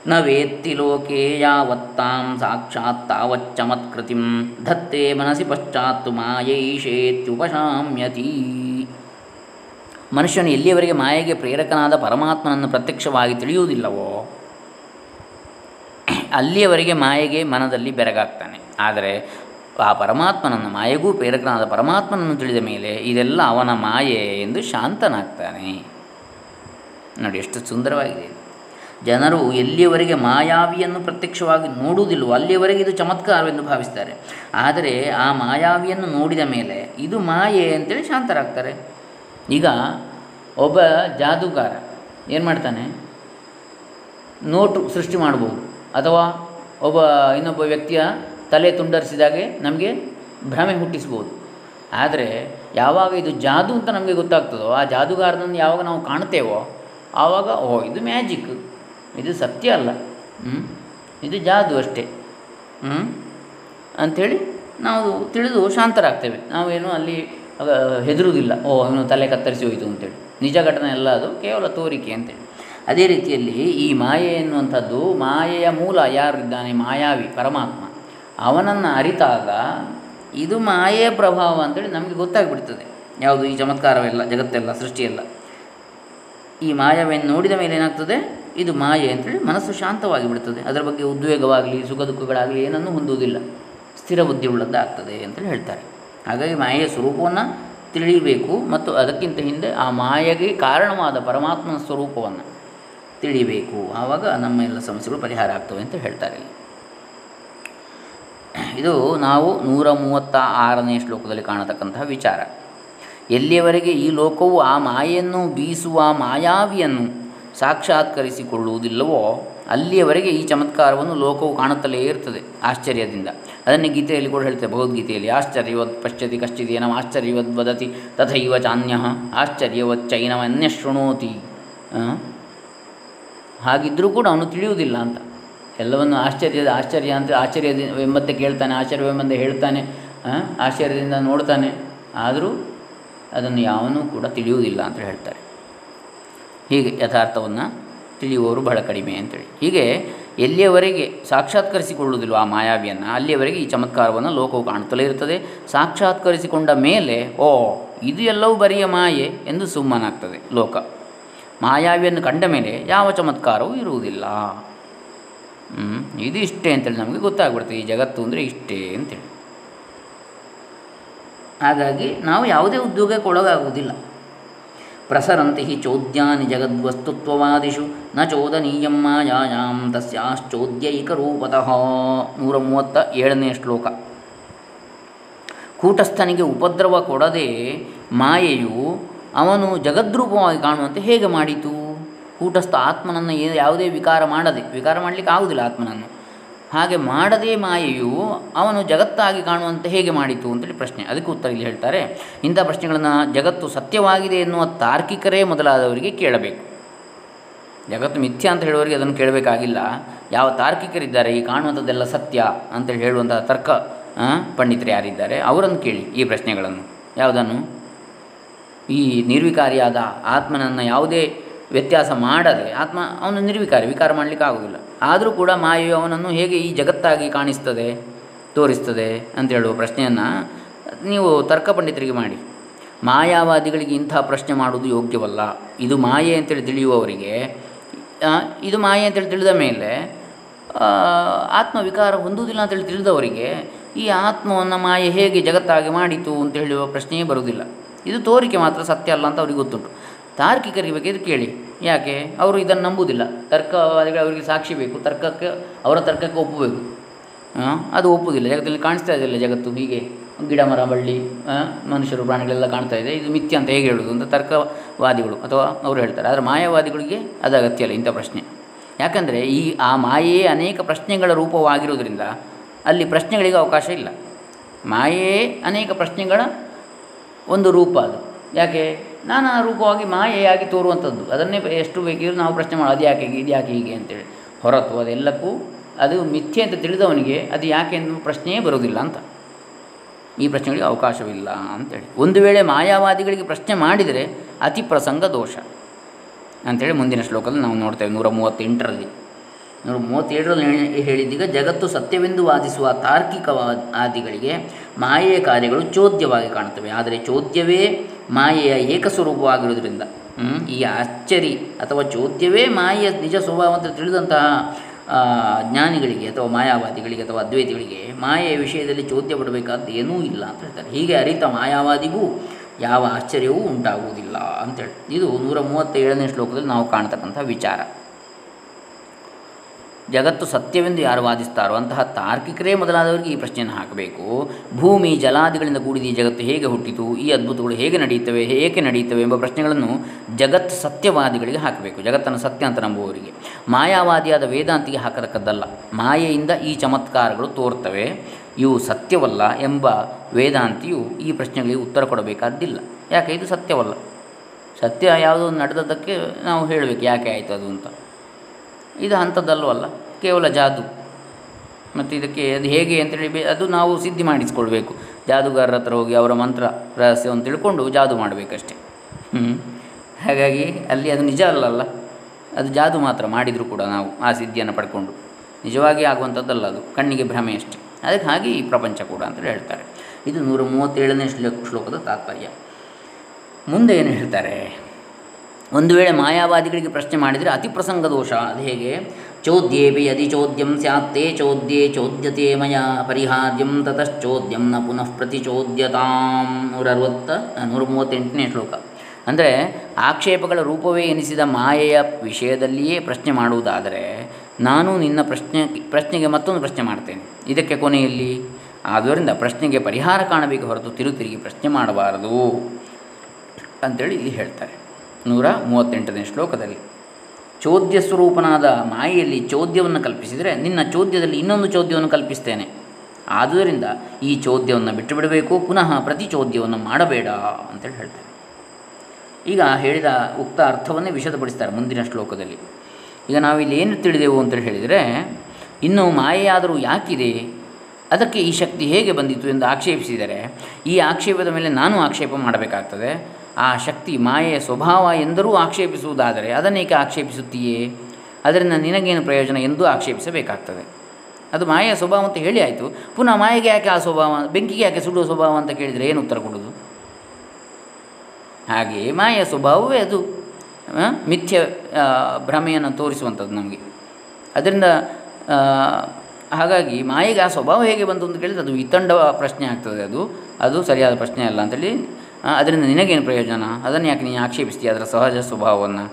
ನ ವೇತ್ತಿ ಲೋಕೆ ಯಾವತ್ತಾಂ ಸಾಕ್ಷಾತ್ ತಾವಚ್ಚಮತ್ಕೃತಿಂ ಧತ್ತೇ ಮನಸಿ ಪಶ್ಚಾತ್ತು ಮಾಯೈಷೇತ್ಯುಪಶಾಮ್ಯತಿ. ಮನುಷ್ಯನು ಎಲ್ಲಿಯವರೆಗೆ ಮಾಯೆಗೆ ಪ್ರೇರಕನಾದ ಪರಮಾತ್ಮನನ್ನು ಪ್ರತ್ಯಕ್ಷವಾಗಿ ತಿಳಿಯುವುದಿಲ್ಲವೋ ಅಲ್ಲಿಯವರೆಗೆ ಮಾಯೆಗೆ ಮನದಲ್ಲಿ ಬೆರಗಾಗ್ತಾನೆ. ಆದರೆ ಆ ಪರಮಾತ್ಮನನ್ನು, ಮಾಯೆಗೂ ಪ್ರೇರಕನಾದ ಪರಮಾತ್ಮನನ್ನು ತಿಳಿದ ಮೇಲೆ ಇದೆಲ್ಲ ಅವನ ಮಾಯೆ ಎಂದು ಶಾಂತನಾಗ್ತಾನೆ. ನೋಡಿ ಎಷ್ಟು ಸುಂದರವಾಗಿದೆ. ಜನರು ಎಲ್ಲಿಯವರೆಗೆ ಮಾಯಾವಿಯನ್ನು ಪ್ರತ್ಯಕ್ಷವಾಗಿ ನೋಡುವುದಿಲ್ಲವೋ ಅಲ್ಲಿಯವರೆಗೆ ಇದು ಚಮತ್ಕಾರವೆಂದು ಭಾವಿಸ್ತಾರೆ. ಆದರೆ ಆ ಮಾಯಾವಿಯನ್ನು ನೋಡಿದ ಮೇಲೆ ಇದು ಮಾಯೆ ಅಂತೇಳಿ ಶಾಂತರಾಗ್ತಾರೆ. ಈಗ ಒಬ್ಬ ಜಾದೂಗಾರ ಏನು ಮಾಡ್ತಾನೆ? ನೋಟು ಸೃಷ್ಟಿ ಮಾಡ್ಬೋದು, ಅಥವಾ ಇನ್ನೊಬ್ಬ ವ್ಯಕ್ತಿಯ ತಲೆ ತುಂಡರಿಸಿದಾಗೆ ನಮಗೆ ಭ್ರಮೆ ಹುಟ್ಟಿಸ್ಬೋದು. ಆದರೆ ಯಾವಾಗ ಇದು ಜಾದೂ ಅಂತ ನಮಗೆ ಗೊತ್ತಾಗ್ತದೋ, ಆ ಜಾದೂಗಾರನನ್ನು ಯಾವಾಗ ನಾವು ಕಾಣ್ತೇವೋ ಆವಾಗ ಇದು ಮ್ಯಾಜಿಕ್, ಇದು ಸತ್ಯ ಅಲ್ಲ, ಇದು ಜಾದು ಅಷ್ಟೇ ಅಂಥೇಳಿ ನಾವು ತಿಳಿದು ಶಾಂತರಾಗ್ತೇವೆ. ನಾವೇನು ಅಲ್ಲಿ ಹೆದರುವುದಿಲ್ಲ, ಅವನು ತಲೆ ಕತ್ತರಿಸಿ ಹೋಯಿತು ಅಂತೇಳಿ. ನಿಜ ಘಟನೆ ಅಲ್ಲ, ಅದು ಕೇವಲ ತೋರಿಕೆ ಅಂತೇಳಿ. ಅದೇ ರೀತಿಯಲ್ಲಿ ಈ ಮಾಯೆ ಎನ್ನುವಂಥದ್ದು, ಮಾಯೆಯ ಮೂಲ ಯಾರಿದ್ದಾನೆ? ಮಾಯಾವಿ ಪರಮಾತ್ಮ. ಅವನನ್ನು ಅರಿತಾಗ ಇದು ಮಾಯೆಯ ಪ್ರಭಾವ ಅಂತೇಳಿ ನಮಗೆ ಗೊತ್ತಾಗ್ಬಿಡ್ತದೆ. ಯಾವುದು? ಈ ಚಮತ್ಕಾರವೆಲ್ಲ, ಜಗತ್ತೆಲ್ಲ, ಸೃಷ್ಟಿಯೆಲ್ಲ ಈ ಮಾಯವನ್ನು ನೋಡಿದ ಮೇಲೆ ಏನಾಗ್ತದೆ? ಇದು ಮಾಯೆ ಅಂತೇಳಿ ಮನಸ್ಸು ಶಾಂತವಾಗಿ ಬಿಡ್ತದೆ. ಅದರ ಬಗ್ಗೆ ಉದ್ವೇಗವಾಗಲಿ, ಸುಖ ದುಃಖಗಳಾಗಲಿ ಏನನ್ನೂ ಹೊಂದುವುದಿಲ್ಲ. ಸ್ಥಿರ ಬುದ್ಧಿಯುಳ್ಳದ್ದಾಗ್ತದೆ ಅಂತೇಳಿ ಹೇಳ್ತಾರೆ. ಹಾಗಾಗಿ ಮಾಯೆಯ ಸ್ವರೂಪವನ್ನು ತಿಳಿಯಬೇಕು, ಮತ್ತು ಅದಕ್ಕಿಂತ ಹಿಂದೆ ಆ ಮಾಯೆಗೆ ಕಾರಣವಾದ ಪರಮಾತ್ಮನ ಸ್ವರೂಪವನ್ನು ತಿಳಿಯಬೇಕು. ಆವಾಗ ನಮ್ಮ ಎಲ್ಲ ಸಮಸ್ಯೆಗಳು ಪರಿಹಾರ ಆಗ್ತವೆ ಅಂತ ಹೇಳ್ತಾರೆ. ಇದು ನಾವು 136ನೇ ಶ್ಲೋಕದಲ್ಲಿ ಕಾಣತಕ್ಕಂತಹ ವಿಚಾರ. ಎಲ್ಲಿಯವರೆಗೆ ಈ ಲೋಕವು ಆ ಮಾಯೆಯನ್ನು ಬೀಸುವ ಮಾಯಾವಿಯನ್ನು ಸಾಕ್ಷಾತ್ಕರಿಸಿಕೊಳ್ಳುವುದಿಲ್ಲವೋ ಅಲ್ಲಿಯವರೆಗೆ ಈ ಚಮತ್ಕಾರವನ್ನು ಲೋಕವು ಕಾಣುತ್ತಲೇ ಇರ್ತದೆ ಆಶ್ಚರ್ಯದಿಂದ. ಅದನ್ನೇ ಗೀತೆಯಲ್ಲಿ ಕೂಡ ಹೇಳ್ತೇವೆ, ಭಗವದ್ಗೀತೆಯಲ್ಲಿ. ಆಶ್ಚರ್ಯವತ್ ಪಶ್ಯತಿ ಕಶ್ಚಿದೇನಂ ಆಶ್ಚರ್ಯವದ್ ವದತಿ ತಥೈವ ಚಾನ್ಯಃ ಆಶ್ಚರ್ಯವತ್ ಚೈನಂ ಅನ್ಯ ಶೃಣೋತಿ. ಹಾಗಿದ್ದರೂ ಕೂಡ ಅವನು ತಿಳಿಯುವುದಿಲ್ಲ ಅಂತ. ಎಲ್ಲವನ್ನು ಆಶ್ಚರ್ಯ ಅಂತ ಆಶ್ಚರ್ಯವೆಂಬಂತೆ ಕೇಳ್ತಾನೆ, ಆಶ್ಚರ್ಯವೆಂಬಂತೆ ಹೇಳ್ತಾನೆ, ಆಶ್ಚರ್ಯದಿಂದ ನೋಡ್ತಾನೆ, ಆದರೂ ಅದನ್ನು ಯಾವನೂ ಕೂಡ ತಿಳಿಯುವುದಿಲ್ಲ ಅಂತ ಹೇಳ್ತಾರೆ. ಹೀಗೆ ಯಥಾರ್ಥವನ್ನು ತಿಳಿಯುವವರು ಬಹಳ ಕಡಿಮೆ ಅಂತೇಳಿ. ಹೀಗೆ ಎಲ್ಲಿಯವರೆಗೆ ಸಾಕ್ಷಾತ್ಕರಿಸಿಕೊಳ್ಳುವುದಿಲ್ಲ ಆ ಮಾಯಾವಿಯನ್ನು, ಅಲ್ಲಿಯವರೆಗೆ ಈ ಚಮತ್ಕಾರವನ್ನು ಲೋಕವು ಕಾಣುತ್ತಲೇ ಇರ್ತದೆ. ಸಾಕ್ಷಾತ್ಕರಿಸಿಕೊಂಡ ಮೇಲೆ ಓ ಇದು ಎಲ್ಲವೂ ಬರಿಯ ಮಾಯೆ ಎಂದು ಸುಮ್ಮನಾಗ್ತದೆ ಲೋಕ. ಮಾಯಾವಿಯನ್ನು ಕಂಡ ಮೇಲೆ ಯಾವ ಚಮತ್ಕಾರವೂ ಇರುವುದಿಲ್ಲ. ಇದು ಇಷ್ಟೇ ಅಂತೇಳಿ ನಮಗೆ ಗೊತ್ತಾಗ್ಬಿಡ್ತದೆ, ಈ ಜಗತ್ತು ಅಂದರೆ ಇಷ್ಟೇ ಅಂತೇಳಿ. ಹಾಗಾಗಿ ನಾವು ಯಾವುದೇ ಉದ್ಯೋಗಕ್ಕೆ ಒಳಗಾಗುವುದಿಲ್ಲ. ಪ್ರಸರಂತಿ ಹಿ ಚೋದ್ಯಾನಿ ಜಗದ್ವಸ್ತುತ್ವವಾದಿಷು ನ ಚೋದನೀಯಂ ಮಾಯಾಯಾಂ ತಸ್ಯಾಶ್ಚೋದ್ಯೈಕರೂಪತಃ 137ನೇ ಶ್ಲೋಕ. ಕೂಟಸ್ಥನಿಗೆ ಉಪದ್ರವ ಕೊಡದೆ ಮಾಯೆಯು ಅವನು ಜಗದ್ರೂಪವಾಗಿ ಕಾಣುವಂತೆ ಹೇಗೆ ಮಾಡಿತು? ಕೂಟಸ್ಥ ಆತ್ಮನನ್ನು ಯಾವುದೇ ವಿಕಾರ ಮಾಡದೆ, ವಿಕಾರ ಮಾಡಲಿಕ್ಕೆ ಆಗುವುದಿಲ್ಲ ಆತ್ಮನನ್ನು, ಹಾಗೆ ಮಾಡದೇ ಮಾಯೆಯು ಅವನು ಜಗತ್ತಾಗಿ ಕಾಣುವಂತೆ ಹೇಗೆ ಮಾಡಿತು ಅಂತೇಳಿ ಪ್ರಶ್ನೆ. ಅದಕ್ಕೆ ಉತ್ತರ ಇಲ್ಲಿ ಹೇಳ್ತಾರೆ, ಇಂಥ ಪ್ರಶ್ನೆಗಳನ್ನು ಜಗತ್ತು ಸತ್ಯವಾಗಿದೆ ಎನ್ನುವ ತಾರ್ಕಿಕರೇ ಮೊದಲಾದವರಿಗೆ ಕೇಳಬೇಕು. ಜಗತ್ತು ಮಿಥ್ಯ ಅಂತ ಹೇಳುವವರಿಗೆ ಅದನ್ನು ಕೇಳಬೇಕಾಗಿಲ್ಲ. ಯಾವ ತಾರ್ಕಿಕರಿದ್ದಾರೆ ಈ ಕಾಣುವಂಥದ್ದೆಲ್ಲ ಸತ್ಯ ಅಂತೇಳಿ ಹೇಳುವಂತಹ ತರ್ಕ ಪಂಡಿತರು ಯಾರಿದ್ದಾರೆ ಅವರನ್ನು ಕೇಳಿ ಈ ಪ್ರಶ್ನೆಗಳನ್ನು. ಯಾವುದನ್ನು? ಈ ನಿರ್ವಿಕಾರಿಯಾದ ಆತ್ಮನನ್ನು ಯಾವುದೇ ವ್ಯತ್ಯಾಸ ಮಾಡದೆ, ಆತ್ಮ ಅವನು ನಿರ್ವಿಕಾರಿ, ವಿಕಾರ ಮಾಡಲಿಕ್ಕೆ ಆಗೋದಿಲ್ಲ, ಆದರೂ ಕೂಡ ಮಾಯೆಯು ಅವನನ್ನು ಹೇಗೆ ಈ ಜಗತ್ತಾಗಿ ಕಾಣಿಸ್ತದೆ, ತೋರಿಸ್ತದೆ ಅಂತ ಹೇಳುವ ಪ್ರಶ್ನೆಯನ್ನು ನೀವು ತರ್ಕ ಪಂಡಿತರಿಗೆ ಮಾಡಿ. ಮಾಯಾವಾದಿಗಳಿಗೆ ಇಂಥ ಪ್ರಶ್ನೆ ಮಾಡುವುದು ಯೋಗ್ಯವಲ್ಲ. ಇದು ಮಾಯೆ ಅಂತೇಳಿ ತಿಳಿಯುವವರಿಗೆ, ಇದು ಮಾಯೆ ಅಂತೇಳಿ ತಿಳಿದ ಮೇಲೆ ಆತ್ಮವಿಕಾರ ಹೊಂದುವುದಿಲ್ಲ ಅಂತೇಳಿ ತಿಳಿದವರಿಗೆ ಈ ಆತ್ಮವನ್ನು ಮಾಯೆ ಹೇಗೆ ಜಗತ್ತಾಗಿ ಮಾಡಿತು ಅಂತ ಹೇಳುವ ಪ್ರಶ್ನೆಯೇ ಬರುವುದಿಲ್ಲ. ಇದು ತೋರಿಕೆ ಮಾತ್ರ ಸತ್ಯ ಅಲ್ಲ ಅಂತ ಅವ್ರಿಗೆ ಗೊತ್ತುಂಟು. ತಾರ್ಕಿಕರಿಗೆ ಬೇಕಿದ್ರೆ ಕೇಳಿ, ಯಾಕೆ ಅವರು ಇದನ್ನು ನಂಬುವುದಿಲ್ಲ. ತರ್ಕವಾದಿಗಳು ಅವರಿಗೆ ಸಾಕ್ಷಿ ಬೇಕು, ತರ್ಕಕ್ಕೆ ಅವರ ತರ್ಕಕ್ಕೆ ಒಪ್ಪಬೇಕು. ಅದು ಒಪ್ಪುವುದಿಲ್ಲ. ಜಗತ್ತಲ್ಲಿ ಕಾಣಿಸ್ತಾ ಇದೆಯಲ್ಲ ಜಗತ್ತು ಹೀಗೆ, ಗಿಡ ಮರ ಬಳ್ಳಿ ಮನುಷ್ಯರು ಪ್ರಾಣಿಗಳೆಲ್ಲ ಕಾಣ್ತಾ ಇದೆ, ಇದು ಮಿಥ್ಯ ಅಂತ ಹೇಗೆ ಹೇಳೋದು ಅಂತ ತರ್ಕವಾದಿಗಳು ಅಥವಾ ಅವರು ಹೇಳ್ತಾರೆ. ಆದರೆ ಮಾಯಾವಾದಿಗಳಿಗೆ ಅದು ಅಗತ್ಯ ಇಲ್ಲ ಇಂಥ ಪ್ರಶ್ನೆ. ಯಾಕಂದರೆ ಆ ಮಾಯೆಯೇ ಅನೇಕ ಪ್ರಶ್ನೆಗಳ ರೂಪವಾಗಿರುವುದರಿಂದ ಅಲ್ಲಿ ಪ್ರಶ್ನೆಗಳಿಗೆ ಅವಕಾಶ ಇಲ್ಲ. ಮಾಯೆಯೇ ಅನೇಕ ಪ್ರಶ್ನೆಗಳ ಒಂದು ರೂಪ. ಅದು ಯಾಕೆ ನಾನಾ ರೂಪವಾಗಿ ಮಾಯೆಯಾಗಿ ತೋರುವಂಥದ್ದು, ಅದನ್ನೇ ಎಷ್ಟು ಬೇಕಿದ್ರೂ ನಾವು ಪ್ರಶ್ನೆ ಮಾಡೋದು, ಅದು ಯಾಕೆ ಹೀಗೆ, ಇದು ಯಾಕೆ ಹೀಗೆ ಅಂತೇಳಿ. ಹೊರತು ಅದೆಲ್ಲಕ್ಕೂ ಅದು ಮಿಥ್ಯೆ ಅಂತ ತಿಳಿದವನಿಗೆ ಅದು ಯಾಕೆ ಎನ್ನುವ ಪ್ರಶ್ನೆಯೇ ಬರೋದಿಲ್ಲ ಅಂತ, ಈ ಪ್ರಶ್ನೆಗಳಿಗೆ ಅವಕಾಶವಿಲ್ಲ ಅಂತೇಳಿ. ಒಂದು ವೇಳೆ ಮಾಯಾವಾದಿಗಳಿಗೆ ಪ್ರಶ್ನೆ ಮಾಡಿದರೆ ಅತಿ ಪ್ರಸಂಗ ದೋಷ ಅಂಥೇಳಿ ಮುಂದಿನ ಶ್ಲೋಕದಲ್ಲಿ ನಾವು ನೋಡ್ತೇವೆ. 138ರಲ್ಲಿ 137ರಲ್ಲಿ ಹೇಳಿದ್ದೀಗ, ಜಗತ್ತು ಸತ್ಯವೆಂದು ವಾದಿಸುವ ತಾರ್ಕಿಕವಾದಿಗಳಿಗೆ ಮಾಯೆಯ ಕಾರ್ಯಗಳು ಚೋದ್ಯವಾಗಿ ಕಾಣುತ್ತವೆ. ಆದರೆ ಚೋದ್ಯವೇ ಮಾಯೆಯ ಏಕಸ್ವರೂಪವಾಗಿರುವುದರಿಂದ ಈ ಅಚ್ಚರಿ ಅಥವಾ ಚೋದ್ಯವೇ ಮಾಯೆಯ ನಿಜ ಸ್ವಭಾವಂತ ತಿಳಿದಂತಹ ಜ್ಞಾನಿಗಳಿಗೆ ಅಥವಾ ಮಾಯಾವಾದಿಗಳಿಗೆ ಅಥವಾ ಅದ್ವೈತಿಗಳಿಗೆ ಮಾಯೆಯ ವಿಷಯದಲ್ಲಿ ಚೋದ್ಯ ಪಡಬೇಕಾದ್ದು ಏನೂ ಇಲ್ಲ ಅಂತ ಹೇಳ್ತಾರೆ. ಹೀಗೆ ಅರಿತ ಮಾಯಾವಾದಿಗೂ ಯಾವ ಆಶ್ಚರ್ಯವೂ ಉಂಟಾಗುವುದಿಲ್ಲ ಅಂತೇಳಿ. ಇದು 137ನೇ ಶ್ಲೋಕದಲ್ಲಿ ನಾವು ಕಾಣತಕ್ಕಂಥ ವಿಚಾರ. ಜಗತ್ತು ಸತ್ಯವೆಂದು ಯಾರು ವಾದಿಸ್ತಾರೋ ಅಂತಹ ತಾರ್ಕಿಕರೇ ಮೊದಲಾದವರಿಗೆ ಈ ಪ್ರಶ್ನೆಯನ್ನು ಹಾಕಬೇಕು. ಭೂಮಿ ಜಲಾದಿಗಳಿಂದ ಕೂಡಿದ ಈ ಜಗತ್ತು ಹೇಗೆ ಹುಟ್ಟಿತು, ಈ ಅದ್ಭುತಗಳು ಹೇಗೆ ನಡೆಯುತ್ತವೆ, ಏಕೆ ನಡೆಯುತ್ತವೆ ಎಂಬ ಪ್ರಶ್ನೆಗಳನ್ನು ಜಗತ್ತು ಸತ್ಯವಾದಿಗಳಿಗೆ ಹಾಕಬೇಕು, ಜಗತ್ತನ್ನು ಸತ್ಯ ಅಂತ ನಂಬುವವರಿಗೆ. ಮಾಯಾವಾದಿಯಾದ ವೇದಾಂತಿಗೆ ಹಾಕತಕ್ಕದ್ದಲ್ಲ. ಮಾಯೆಯಿಂದ ಈ ಚಮತ್ಕಾರಗಳು ತೋರ್ತವೆ, ಇವು ಸತ್ಯವಲ್ಲ ಎಂಬ ವೇದಾಂತಿಯು ಈ ಪ್ರಶ್ನೆಗಳಿಗೆ ಉತ್ತರ ಕೊಡಬೇಕಾದ್ದಿಲ್ಲ. ಯಾಕೆ? ಇದು ಸತ್ಯವಲ್ಲ. ಸತ್ಯ ಯಾವುದೋ ನಡೆದದ್ದಕ್ಕೆ ನಾವು ಹೇಳಬೇಕು ಯಾಕೆ ಆಯಿತು ಅದು ಅಂತ. ಇದು ಅಂಥದ್ದಲ್ಲೂ ಅಲ್ಲ, ಕೇವಲ ಜಾದು. ಮತ್ತು ಇದಕ್ಕೆ ಅದು ಹೇಗೆ ಅಂತೇಳಿ ಅದು ನಾವು ಸಿದ್ಧಿ ಮಾಡಿಸ್ಕೊಳ್ಬೇಕು. ಜಾದುಗಾರರ ಹತ್ರ ಹೋಗಿ ಅವರ ಮಂತ್ರ ರಹಸ್ಯವನ್ನು ತಿಳ್ಕೊಂಡು ಜಾದು ಮಾಡಬೇಕಷ್ಟೆ. ಹಾಗಾಗಿ ಅಲ್ಲಿ ಅದು ನಿಜ ಅಲ್ಲಲ್ಲ, ಅದು ಜಾದು ಮಾತ್ರ ಮಾಡಿದರೂ ಕೂಡ ನಾವು ಆ ಸಿದ್ಧಿಯನ್ನು ಪಡ್ಕೊಂಡು ನಿಜವಾಗಿ ಆಗುವಂಥದ್ದಲ್ಲ, ಅದು ಕಣ್ಣಿಗೆ ಭ್ರಮೆ ಅಷ್ಟೆ. ಅದಕ್ಕೆ ಹಾಗೆ ಈ ಪ್ರಪಂಚ ಕೂಡ ಅಂತೇಳಿ ಹೇಳ್ತಾರೆ. ಇದು 137ನೇ ಶ್ಲೋಕದ ತಾತ್ಪರ್ಯ. ಮುಂದೆ ಏನು ಹೇಳ್ತಾರೆ? ಒಂದು ವೇಳೆ ಮಾಯಾವಾದಿಗಳಿಗೆ ಪ್ರಶ್ನೆ ಮಾಡಿದರೆ ಅತಿ ಪ್ರಸಂಗ ದೋಷ. ಅದು ಹೇಗೆ? ಚೋದ್ಯೇ ಬಿ ಅದಿ ಚೋದ್ಯಂ ಸ್ಯಾತ್ತೇ ಚೋದ್ಯೇ ಚೋದ್ಯತೆ ಮಯಾ ಪರಿಹಾರ್ಯಂ ತತಶ್ಚೋದ್ಯಂ ನ ಪುನಃ ಪ್ರತಿಚೋದ್ಯತಾಂ. 138ನೇ ಶ್ಲೋಕ. ಅಂದರೆ ಆಕ್ಷೇಪಗಳ ರೂಪವೇ ಎನಿಸಿದ ಮಾಯೆಯ ವಿಷಯದಲ್ಲಿಯೇ ಪ್ರಶ್ನೆ ಮಾಡುವುದಾದರೆ ನಾನು ನಿನ್ನ ಪ್ರಶ್ನೆಗೆ ಮತ್ತೊಂದು ಪ್ರಶ್ನೆ ಮಾಡ್ತೇನೆ, ಇದಕ್ಕೆ ಕೊನೆಯಲ್ಲಿ. ಆದ್ದರಿಂದ ಪ್ರಶ್ನೆಗೆ ಪರಿಹಾರ ಕಾಣಬೇಕು ಹೊರತು ತಿರುಗಿ ಪ್ರಶ್ನೆ ಮಾಡಬಾರದು ಅಂತೇಳಿ ಇಲ್ಲಿ ಹೇಳ್ತಾರೆ 138ನೇ ಶ್ಲೋಕದಲ್ಲಿ. ಚೋದ್ಯ ಸ್ವರೂಪನಾದ ಮಾಯೆಯಲ್ಲಿ ಚೋದ್ಯವನ್ನು ಕಲ್ಪಿಸಿದರೆ ನಿನ್ನ ಚೋದ್ಯದಲ್ಲಿ ಇನ್ನೊಂದು ಚೋದ್ಯವನ್ನು ಕಲ್ಪಿಸ್ತೇನೆ. ಆದುದರಿಂದ ಈ ಚೋದ್ಯವನ್ನು ಬಿಟ್ಟು ಬಿಡಬೇಕು, ಪುನಃ ಪ್ರತಿ ಚೋದ್ಯವನ್ನು ಮಾಡಬೇಡ ಅಂತೇಳಿ ಹೇಳ್ತಾರೆ. ಈಗ ಹೇಳಿದ ಉಕ್ತ ಅರ್ಥವನ್ನೇ ವಿಷದಪಡಿಸ್ತಾರೆ ಮುಂದಿನ ಶ್ಲೋಕದಲ್ಲಿ. ಈಗ ನಾವಿಲ್ಲಿ ಏನು ತಿಳಿದೆವು ಅಂತೇಳಿ ಹೇಳಿದರೆ, ಇನ್ನು ಮಾಯೆಯಾದರೂ ಯಾಕಿದೆ, ಅದಕ್ಕೆ ಈ ಶಕ್ತಿ ಹೇಗೆ ಬಂದಿತು ಎಂದು ಆಕ್ಷೇಪಿಸಿದರೆ ಈ ಆಕ್ಷೇಪದ ಮೇಲೆ ನಾನು ಆಕ್ಷೇಪ ಮಾಡಬೇಕಾಗ್ತದೆ. ಆ ಶಕ್ತಿ ಮಾಯೆಯ ಸ್ವಭಾವ ಎಂದರೂ ಆಕ್ಷೇಪಿಸುವುದಾದರೆ ಅದನ್ನೇಕೆ ಆಕ್ಷೇಪಿಸುತ್ತೀಯೇ? ಅದರಿಂದ ನಿನಗೇನು ಪ್ರಯೋಜನ ಎಂದು ಆಕ್ಷೇಪಿಸಬೇಕಾಗ್ತದೆ. ಅದು ಮಾಯೆಯ ಸ್ವಭಾವ ಅಂತ ಹೇಳಿ ಆಯಿತು. ಪುನಃ ಮಾಯೆಗೆ ಯಾಕೆ ಆ ಸ್ವಭಾವ, ಬೆಂಕಿಗೆ ಯಾಕೆ ಸುಡುವ ಸ್ವಭಾವ ಅಂತ ಕೇಳಿದರೆ ಏನು ಉತ್ತರ ಕೊಡೋದು? ಹಾಗೆಯೇ ಮಾಯೆಯ ಸ್ವಭಾವವೇ ಅದು ಮಿಥ್ಯ ಭ್ರಮೆಯನ್ನು ತೋರಿಸುವಂಥದ್ದು ನಮಗೆ. ಅದರಿಂದ ಹಾಗಾಗಿ ಮಾಯೆಗೆ ಆ ಸ್ವಭಾವ ಹೇಗೆ ಬಂತು ಅಂತ ಕೇಳಿದರೆ ಅದು ವಿತಂಡ ಪ್ರಶ್ನೆ ಆಗ್ತದೆ. ಅದು ಅದು ಸರಿಯಾದ ಪ್ರಶ್ನೆ ಅಲ್ಲ ಅಂತೇಳಿ ಅದರಿಂದ ನಿನಗೇನು ಪ್ರಯೋಜನ, ಅದನ್ನು ಯಾಕೆ ನೀನು ಆಕ್ಷೇಪಿಸ್ತೀಯ ಅದರ ಸಹಜ ಸ್ವಭಾವವನ್ನು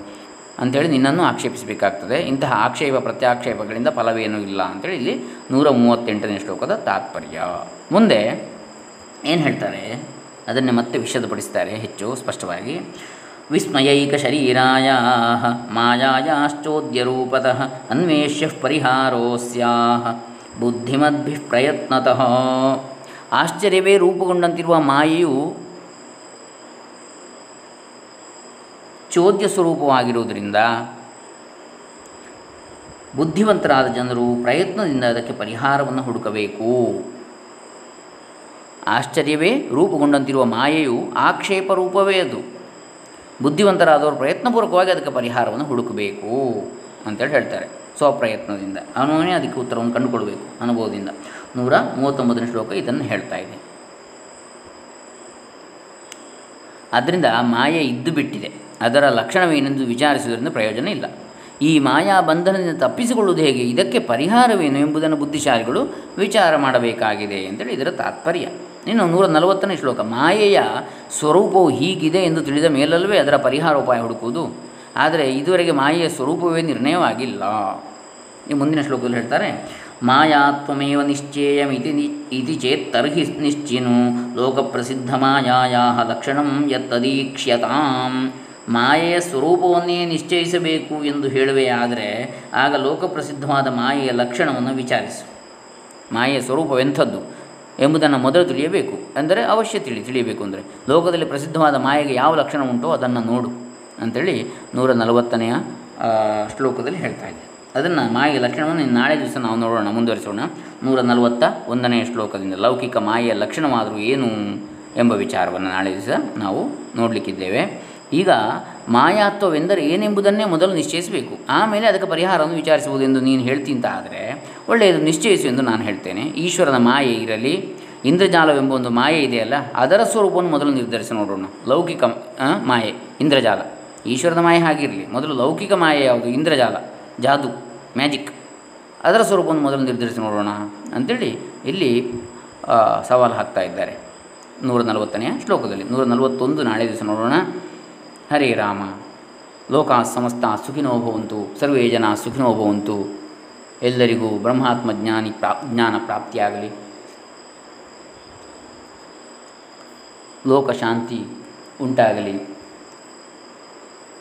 ಅಂಥೇಳಿ ನಿನ್ನನ್ನು ಆಕ್ಷೇಪಿಸಬೇಕಾಗ್ತದೆ. ಇಂತಹ ಆಕ್ಷೇಪ ಪ್ರತ್ಯಾಕ್ಷೇಪಗಳಿಂದ ಫಲವೇನೂ ಇಲ್ಲ ಅಂಥೇಳಿ ಇಲ್ಲಿ 138ನೇ ಶ್ಲೋಕದ ತಾತ್ಪರ್ಯ. ಮುಂದೆ ಏನು ಹೇಳ್ತಾರೆ ಅದನ್ನೇ ಮತ್ತೆ ವಿಷದಪಡಿಸ್ತಾರೆ ಹೆಚ್ಚು ಸ್ಪಷ್ಟವಾಗಿ. ವಿಸ್ಮಯೈಕ ಶರೀರಾಯ ಮಾಯಾಯಾಶ್ಚೋದ್ಯರೂಪತಃ ಅನ್ವೇಷ್ಯ ಪರಿಹಾರೋಸ್ಯಾ ಬುದ್ಧಿಮದ್ಭಿಃ ಪ್ರಯತ್ನತಃ. ಆಶ್ಚರ್ಯವೇ ರೂಪುಗೊಂಡಂತಿರುವ ಮಾಯೆಯು ಚೋದ್ಯ ಸ್ವರೂಪವಾಗಿರುವುದರಿಂದ ಬುದ್ಧಿವಂತರಾದ ಜನರು ಪ್ರಯತ್ನದಿಂದ ಅದಕ್ಕೆ ಪರಿಹಾರವನ್ನು ಹುಡುಕಬೇಕು. ಆಶ್ಚರ್ಯವೇ ರೂಪುಗೊಂಡಂತಿರುವ ಮಾಯೆಯು ಆಕ್ಷೇಪ ರೂಪವೇ ಅದು. ಬುದ್ಧಿವಂತರಾದವರು ಪ್ರಯತ್ನಪೂರ್ವಕವಾಗಿ ಅದಕ್ಕೆ ಪರಿಹಾರವನ್ನು ಹುಡುಕಬೇಕು ಅಂತೇಳಿ ಹೇಳ್ತಾರೆ. ಸ್ವಪ್ರಯತ್ನದಿಂದ ಅವನೇ ಅದಕ್ಕೆ ಉತ್ತರವನ್ನು ಕಂಡುಕೊಳ್ಬೇಕು ಅನುಭವದಿಂದ. 139ನೇ ಶ್ಲೋಕ ಇದನ್ನು ಹೇಳ್ತಾ ಇದೆ. ಆದ್ದರಿಂದ ಮಾಯೆ ಇದ್ದು ಬಿಟ್ಟಿದೆ, ಅದರ ಲಕ್ಷಣವೇನೆಂದು ವಿಚಾರಿಸುವುದರಿಂದ ಪ್ರಯೋಜನ ಇಲ್ಲ. ಈ ಮಾಯಾ ಬಂಧನದಿಂದ ತಪ್ಪಿಸಿಕೊಳ್ಳುವುದು ಹೇಗೆ, ಇದಕ್ಕೆ ಪರಿಹಾರವೇನು ಎಂಬುದನ್ನು ಬುದ್ಧಿಶಾಲಿಗಳು ವಿಚಾರ ಮಾಡಬೇಕಾಗಿದೆ ಅಂತೇಳಿ ಇದರ ತಾತ್ಪರ್ಯ. ಇನ್ನು 140ನೇ ಶ್ಲೋಕ. ಮಾಯೆಯ ಸ್ವರೂಪವು ಹೀಗಿದೆ ಎಂದು ತಿಳಿದ ಮೇಲಲ್ವೇ ಅದರ ಪರಿಹಾರೋಪಾಯ ಹುಡುಕುವುದು. ಆದರೆ ಇದುವರೆಗೆ ಮಾಯೆಯ ಸ್ವರೂಪವೇ ನಿರ್ಣಯವಾಗಿಲ್ಲ. ಈ ಮುಂದಿನ ಶ್ಲೋಕದಲ್ಲಿ ಹೇಳ್ತಾರೆ. ಮಾಯಾತ್ವಮೇವ ನಿಶ್ಚೇಯಮಿತಿ ಇತಿ ಚೇತ್ ತರ್ಹಿ ನಿಶ್ಚಿನು ಲೋಕಪ್ರಸಿದ್ಧ ಮಾಯಾಯಾಹ ಲಕ್ಷಣಂ ಯತ್ತದೀಕ್ಷ್ಯತಾಂ. ಮಾಯೆಯ ಸ್ವರೂಪವನ್ನೇ ನಿಶ್ಚಯಿಸಬೇಕು ಎಂದು ಹೇಳುವೆಯಾದರೆ ಆಗ ಲೋಕಪ್ರಸಿದ್ಧವಾದ ಮಾಯೆಯ ಲಕ್ಷಣವನ್ನು ವಿಚಾರಿಸು. ಮಾಯೆಯ ಸ್ವರೂಪವೆಂಥದ್ದು ಎಂಬುದನ್ನು ಮೊದಲು ತಿಳಿಯಬೇಕು. ಅಂದರೆ ಅವಶ್ಯ ತಿಳಿಯಬೇಕು ಅಂದರೆ ಲೋಕದಲ್ಲಿ ಪ್ರಸಿದ್ಧವಾದ ಮಾಯೆಗೆ ಯಾವ ಲಕ್ಷಣ ಉಂಟೋ ಅದನ್ನು ನೋಡು ಅಂಥೇಳಿ 140ನೇ ಶ್ಲೋಕದಲ್ಲಿ ಹೇಳ್ತಾ ಇದೆ. ಅದನ್ನು ಮಾಯೆಯ ಲಕ್ಷಣವನ್ನು ನಾಳೆ ದಿವಸ ನಾವು ನೋಡೋಣ, ಮುಂದುವರಿಸೋಣ. 141ನೇ ಶ್ಲೋಕದಿಂದ ಲೌಕಿಕ ಮಾಯೆಯ ಲಕ್ಷಣವಾದರೂ ಏನು ಎಂಬ ವಿಚಾರವನ್ನು ನಾಳೆ ದಿವಸ ನಾವು ನೋಡಲಿಕ್ಕಿದ್ದೇವೆ. ಈಗ ಮಾಯಾತ್ವವೆಂದರೆ ಏನೆಂಬುದನ್ನೇ ಮೊದಲು ನಿಶ್ಚಯಿಸಬೇಕು, ಆಮೇಲೆ ಅದಕ್ಕೆ ಪರಿಹಾರವನ್ನು ವಿಚಾರಿಸುವುದೆಂದು ನೀನು ಹೇಳ್ತೀಂತ ಆದರೆ ಒಳ್ಳೆಯದು, ನಿಶ್ಚಯಿಸು ಎಂದು ನಾನು ಹೇಳ್ತೇನೆ. ಈಶ್ವರನ ಮಾಯೆ ಇರಲಿ, ಇಂದ್ರಜಾಲವೆಂಬ ಒಂದು ಮಾಯೆ ಇದೆಯಲ್ಲ, ಅದರ ಸ್ವರೂಪವನ್ನು ಮೊದಲು ನಿರ್ಧರಿಸಿ ನೋಡೋಣ. ಲೌಕಿಕ ಮಾಯೆ ಇಂದ್ರಜಾಲ, ಈಶ್ವರನ ಮಾಯೆ ಹಾಗಿರಲಿ, ಮೊದಲು ಲೌಕಿಕ ಮಾಯೆ ಯಾವುದು, ಇಂದ್ರಜಾಲ, ಜಾದು, ಮ್ಯಾಜಿಕ್, ಅದರ ಸ್ವರೂಪವನ್ನು ಮೊದಲು ನಿರ್ಧರಿಸಿ ನೋಡೋಣ ಅಂಥೇಳಿ ಇಲ್ಲಿ ಸವಾಲು ಹಾಕ್ತಾ ಇದ್ದಾರೆ 140ನೇ ಶ್ಲೋಕದಲ್ಲಿ. 141 ನಾಳೆ ದಿವಸ ನೋಡೋಣ. ಹರೇ ರಾಮ. ಲೋಕಾ ಸಮಸ್ತ ಸುಖಿನೋ ಭವಂತು ಸರ್ವೇ ಜನ ಸುಖಿನೋ ಭವಂತು. ಎಲ್ಲರಿಗೂ ಬ್ರಹ್ಮಾತ್ಮ ಜ್ಞಾನ ಪ್ರಾಪ್ತಿಯಾಗಲಿ, ಲೋಕಶಾಂತಿ ಉಂಟಾಗಲಿ,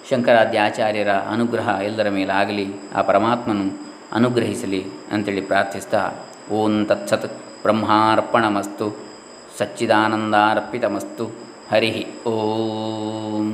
ಶಂಕರಾಧ್ಯ ಆಚಾರ್ಯರ ಅನುಗ್ರಹ ಎಲ್ಲರ ಮೇಲಾಗಲಿ, ಆ ಪರಮಾತ್ಮನು ಅನುಗ್ರಹಿಸಲಿ ಅಂತೇಳಿ ಪ್ರಾರ್ಥಿಸ್ತಾ ಓಂ ತತ್ಸತ್ ಬ್ರಹ್ಮಾರ್ಪಣಮಸ್ತು ಸಚ್ಚಿದಾನಂದಾರ್ಪಿತಮಸ್ತು. ಹರಿ ಓಂ.